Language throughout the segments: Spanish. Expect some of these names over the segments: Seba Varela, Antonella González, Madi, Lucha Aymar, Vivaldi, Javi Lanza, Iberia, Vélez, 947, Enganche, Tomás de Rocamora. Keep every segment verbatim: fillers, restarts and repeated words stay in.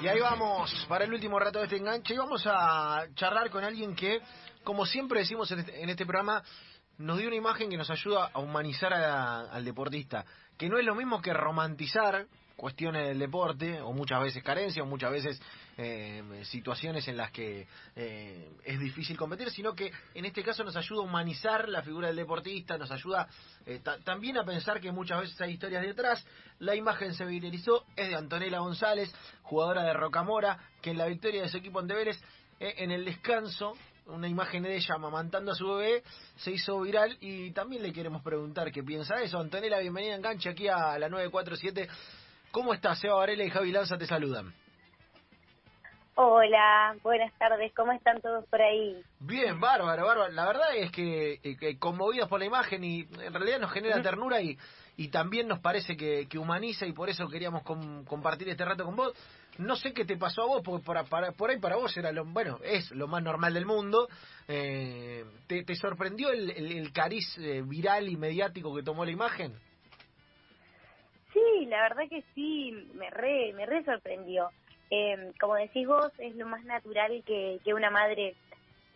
Y ahí vamos, para el último rato de este enganche, y vamos a charlar con alguien que, como siempre decimos en este, en este programa, nos dio una imagen que nos ayuda a humanizar a, al deportista, que no es lo mismo que romantizar cuestiones del deporte, o muchas veces carencia, o muchas veces eh, situaciones en las que eh, es difícil competir, sino que en este caso nos ayuda a humanizar la figura del deportista, nos ayuda eh, ta también a pensar que muchas veces hay historias detrás. La imagen se viralizó, es de Antonella González, jugadora de Rocamora, que en la victoria de su equipo ante Vélez, eh, en el descanso, una imagen de ella amamantando a su bebé se hizo viral, y también le queremos preguntar qué piensa de eso. Antonella, bienvenida a Enganche, aquí a la nueve cuatro siete. ¿Cómo estás? Seba Varela y Javi Lanza te saludan. Hola, buenas tardes, ¿cómo están todos por ahí? Bien, bárbaro, bárbaro. La verdad es que, que conmovidos por la imagen, y en realidad nos genera ternura y, y también nos parece que, que humaniza, y por eso queríamos com, compartir este rato con vos. No sé qué te pasó a vos, porque para, para, por ahí para vos era lo, bueno, es lo más normal del mundo. Eh, ¿te, te sorprendió el, el, el cariz viral y mediático que tomó la imagen? Sí, la verdad que sí, me re, me re sorprendió. Eh, como decís vos, es lo más natural que, que una madre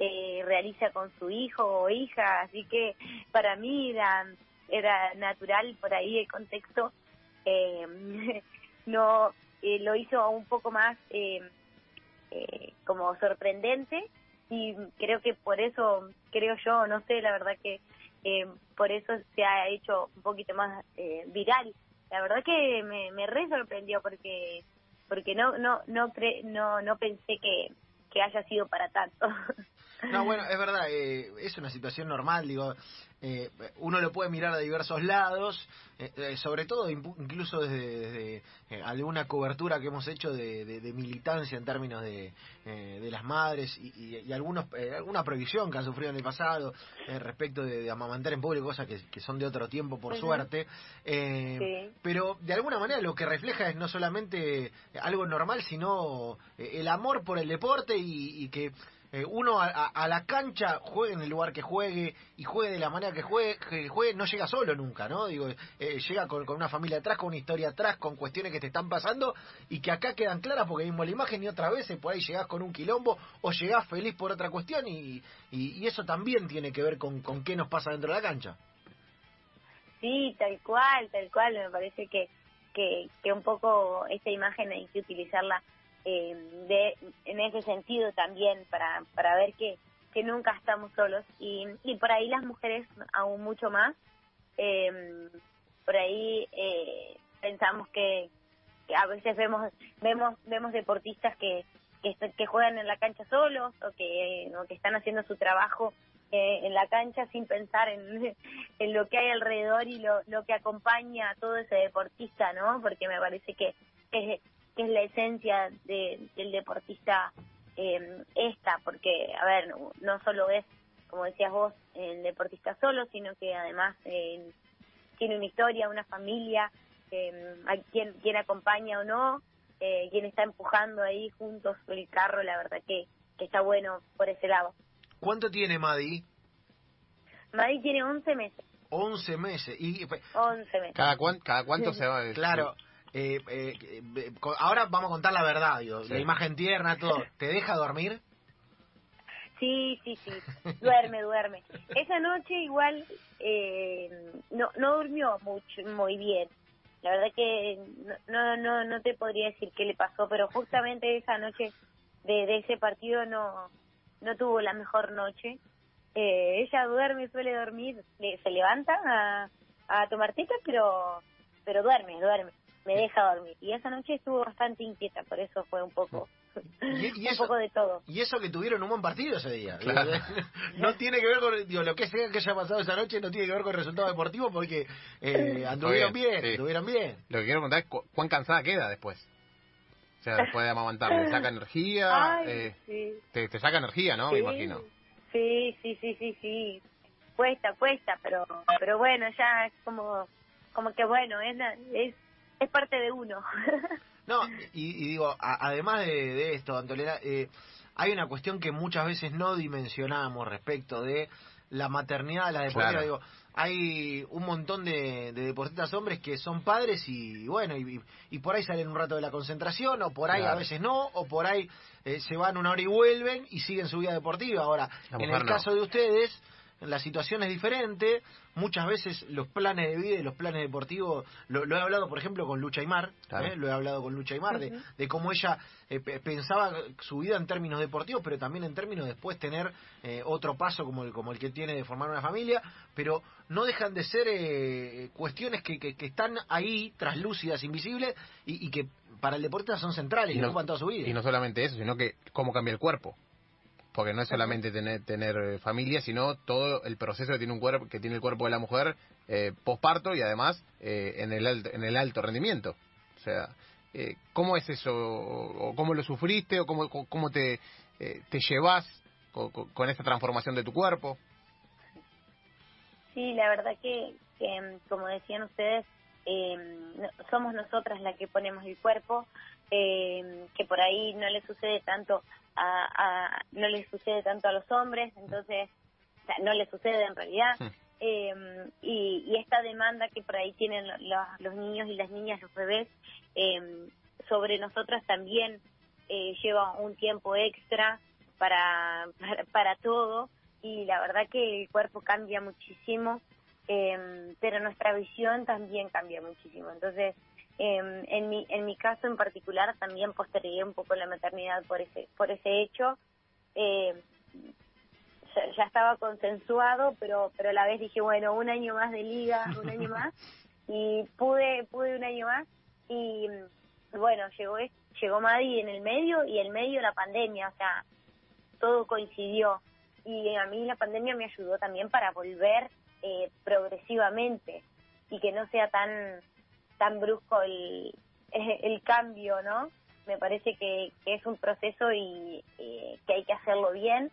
eh, realiza con su hijo o hija, así que para mí era, era natural por ahí el contexto. Eh, no eh, lo hizo un poco más eh, eh, como sorprendente, y creo que por eso, creo yo, no sé, la verdad que eh, por eso se ha hecho un poquito más eh, viral. La verdad que me, me re sorprendió, porque porque no no no cre, no no pensé que, que haya sido para tanto. No, bueno, es verdad, eh, es una situación normal, digo, eh, uno lo puede mirar de diversos lados, eh, eh, sobre todo incluso desde, desde eh, alguna cobertura que hemos hecho de, de, de militancia en términos de, eh, de las madres, y, y, y algunos eh, alguna prohibición que han sufrido en el pasado eh, respecto de, de amamantar en público, cosas que, que son de otro tiempo, por uh-huh. suerte, eh, sí. Pero de alguna manera lo que refleja es no solamente algo normal, sino el amor por el deporte, y, y que uno a, a la cancha juegue en el lugar que juegue y juegue de la manera que juegue, que juegue no llega solo nunca, ¿no? Digo, eh, llega con, con una familia atrás, con una historia atrás, con cuestiones que te están pasando y que acá quedan claras, porque mismo la imagen, y otra vez por ahí llegás con un quilombo o llegás feliz por otra cuestión, y, y, y eso también tiene que ver con, con qué nos pasa dentro de la cancha. Sí, tal cual, tal cual, me parece que, que, que un poco esta imagen hay que utilizarla Eh, de, en ese sentido también, para para ver que, que nunca estamos solos, y, y por ahí las mujeres aún mucho más, eh, por ahí eh, pensamos que, que a veces vemos vemos vemos deportistas que, que que juegan en la cancha solos, o que o que están haciendo su trabajo eh, en la cancha sin pensar en, en lo que hay alrededor y lo, lo que acompaña a todo ese deportista, ¿no? Porque me parece que es que es la esencia de, del deportista eh, esta, porque, a ver, no, no solo es, como decías vos, el deportista solo, sino que además eh, tiene una historia, una familia, eh, a quien, quien acompaña o no, eh, quien está empujando ahí juntos el carro, la verdad que, que está bueno por ese lado. ¿Cuánto tiene Madi? Madi tiene once meses. once meses. Y once meses. ¿Cada, cuan, cada cuánto se va? Claro. Eh, eh, eh, ahora vamos a contar la verdad, digo, sí. La imagen tierna, todo. ¿Te deja dormir? Sí, sí, sí. Duerme, duerme. Esa noche igual eh, no no durmió mucho, muy bien. La verdad que no no no te podría decir qué le pasó, pero justamente esa noche de, de ese partido no no tuvo la mejor noche. Eh, ella duerme, suele dormir, se levanta a, a tomar teta, pero pero duerme, duerme. Me deja dormir. Y esa noche estuvo bastante inquieta, por eso fue un poco y, y un eso, poco de todo. Y eso que tuvieron un buen partido ese día. Claro. No tiene que ver con, digo, lo que sea que haya pasado esa noche no tiene que ver con el resultado deportivo, porque eh, anduvieron bien, bien sí. Anduvieron bien. Lo que quiero preguntar es cu cuán cansada queda después. O sea, después de amamantar, ¿te saca energía? Ay, eh, sí. te, te saca energía, ¿no? Sí. Me imagino. Sí, sí, sí, sí, sí. Cuesta, cuesta, pero pero bueno, ya es como, como que bueno, es... es es parte de uno. No, y, y digo, a, además de, de esto, Antonella, eh, hay una cuestión que muchas veces no dimensionamos respecto de la maternidad, la deportiva, claro. Digo, hay un montón de, de deportistas hombres que son padres y bueno, y, y por ahí salen un rato de la concentración, o por ahí claro. a veces no, o por ahí eh, se van una hora y vuelven y siguen su vida deportiva. Ahora, en el no. caso de ustedes, la situación es diferente. Muchas veces los planes de vida y los planes deportivos, lo, lo he hablado por ejemplo con Lucha Aymar, claro. ¿eh? lo he hablado con Lucha Aymar, de, de cómo ella eh, pensaba su vida en términos deportivos, pero también en términos de después tener eh, otro paso como el como el que tiene de formar una familia, pero no dejan de ser eh, cuestiones que, que, que están ahí, traslúcidas, invisibles, y, y que para el deportista son centrales y, y no, ocupan toda su vida. Y no solamente eso, sino que cómo cambia el cuerpo. Porque no es solamente tener, tener familia, sino todo el proceso que tiene un cuerpo, que tiene el cuerpo de la mujer eh, posparto, y además eh, en el alto, en el alto rendimiento. O sea, eh, ¿cómo es eso? ¿O cómo lo sufriste? ¿O cómo, cómo te, eh, te llevas con, con esa transformación de tu cuerpo? Sí, la verdad que, que como decían ustedes, eh, somos nosotras las que ponemos el cuerpo, eh, que por ahí no le sucede tanto... A, a, no les sucede tanto a los hombres, entonces o sea, no les sucede en realidad, sí. eh, y, y esta demanda que por ahí tienen los, los niños y las niñas, los bebés, eh, sobre nosotras también eh, lleva un tiempo extra para, para para todo, y la verdad que el cuerpo cambia muchísimo, eh, pero nuestra visión también cambia muchísimo, entonces... Eh, en mi en mi caso en particular también postergué un poco la maternidad por ese por ese hecho. eh, ya, ya estaba consensuado, pero pero a la vez dije, bueno, un año más de liga, un año más, y pude pude un año más, y bueno, llegó llegó Madi en el medio, y en el medio la pandemia, o sea, todo coincidió, y a mí la pandemia me ayudó también para volver eh, progresivamente, y que no sea tan tan brusco el, el cambio, ¿no? Me parece que, que es un proceso y eh, que hay que hacerlo bien,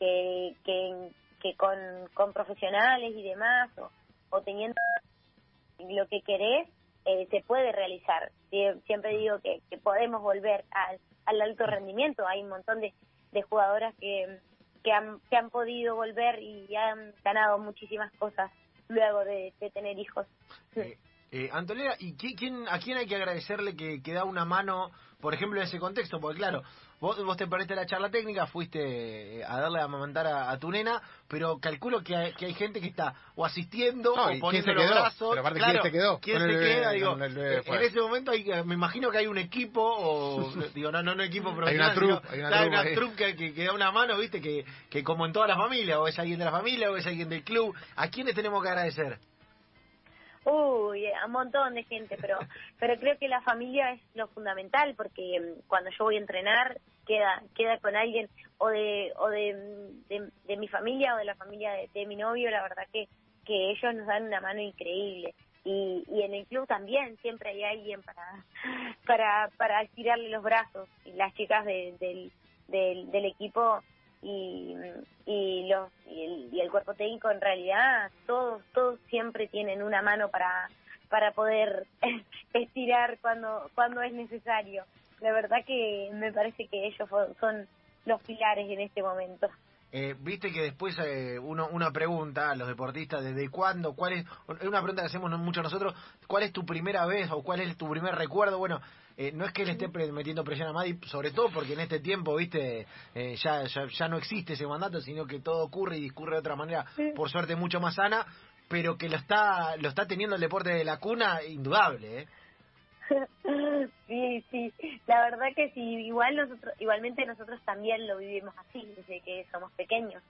que que, que con, con profesionales y demás, o, o teniendo lo que querés, eh, se puede realizar. Siempre digo que, que podemos volver al, al alto rendimiento. Hay un montón de, de jugadoras que, que, han, que han podido volver y han ganado muchísimas cosas luego de, de tener hijos. Sí. Eh, Antonella, ¿y qué, quién, a quién hay que agradecerle que, que da una mano, por ejemplo, en ese contexto? Porque claro, vos, vos te perdiste la charla técnica, fuiste a darle a amamantar a, a tu nena, pero calculo que hay, que hay gente que está o asistiendo, no, o poniendo los brazos. Pero aparte, claro, ¿quién se quedó? ¿Quién se bebé, queda? Digo, bebé, en ese momento hay, me imagino que hay un equipo, o digo, no, no un equipo profesional, hay una trupe, hay una, hay una trupe que, que, que da una mano, viste, que, que como en todas las familias, o es alguien de la familia, o es alguien del club. ¿A quiénes tenemos que agradecer? Uy, a un montón de gente, pero pero creo que la familia es lo fundamental, porque cuando yo voy a entrenar queda queda con alguien o de o de, de, de mi familia o de la familia de, de mi novio. La verdad que, que ellos nos dan una mano increíble, y, y en el club también siempre hay alguien para para para estirarle los brazos, y las chicas de, del, del del equipo y y los y el, y el cuerpo técnico. En realidad todos todos siempre tienen una mano para para poder estirar cuando cuando es necesario. La verdad que me parece que ellos son los pilares en este momento. Eh, viste que después eh, uno una pregunta a los deportistas, ¿desde cuándo? ¿Cuál es? Es una pregunta que hacemos mucho nosotros, ¿cuál es tu primera vez o cuál es tu primer recuerdo? Bueno, eh, no es que le esté metiendo presión a Madi, sobre todo porque en este tiempo, viste, eh, ya, ya ya no existe ese mandato, sino que todo ocurre y discurre de otra manera, por suerte mucho más sana, pero que lo está lo está teniendo el deporte de la cuna, indudable, ¿eh? Sí, sí, la verdad que sí, igual nosotros, igualmente nosotros también lo vivimos así, desde que somos pequeños,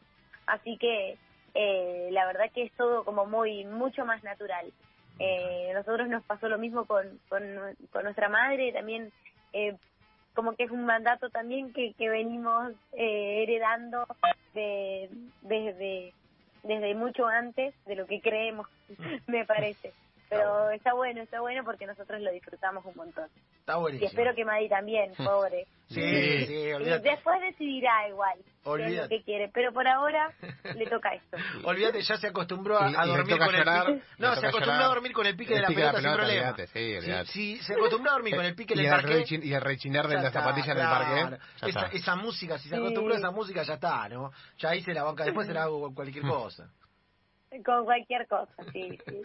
así que eh, la verdad que es todo como muy, mucho más natural. Eh, nosotros nos pasó lo mismo con, con, con nuestra madre, también eh, como que es un mandato también que, que venimos eh, heredando de, desde, desde mucho antes de lo que creemos, me parece. Pero está bueno, está bueno porque nosotros lo disfrutamos un montón. Está buenísimo. Y espero que Madi también, pobre. Sí, sí, sí, olvídate. Después decidirá igual lo que quiere, pero por ahora le toca esto. Olvídate, ya se acostumbró a, y, a dormir con llorar, el pique. No, se acostumbró llorar, a dormir con el pique el de, pique la de la pelota sin problema. Olvidate, sí, olvidate. Sí, sí, se acostumbró a dormir con el pique en el parque. Y el rechinar de las zapatillas en el parque. Esa, esa música, si se acostumbró a esa música, ya está, ¿no? Ya ahí se la banca, después se la hago con cualquier cosa. Con cualquier cosa, sí. sí.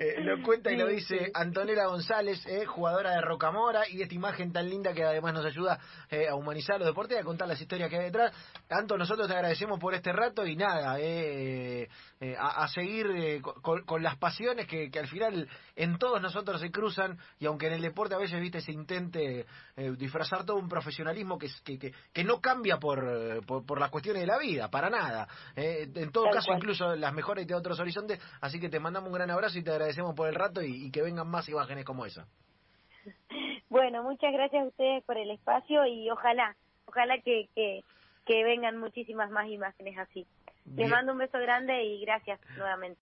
Eh, lo cuenta y lo dice Antonella González, eh, jugadora de Rocamora, y esta imagen tan linda que además nos ayuda eh, a humanizar los deportes y a contar las historias que hay detrás. Tanto nosotros te agradecemos por este rato y nada, eh, eh, a, a seguir eh, con, con las pasiones que, que al final en todos nosotros se cruzan, y aunque en el deporte a veces viste se intente eh, disfrazar todo un profesionalismo que, que, que, que no cambia por, por, por las cuestiones de la vida, para nada. Eh, en todo Tal caso, cual. Incluso las mejores ideas otros horizontes, así que te mandamos un gran abrazo y te agradecemos por el rato y, y que vengan más imágenes como esa. Bueno, muchas gracias a ustedes por el espacio y ojalá, ojalá que, que, que vengan muchísimas más imágenes así. Bien. Les mando un beso grande y gracias nuevamente.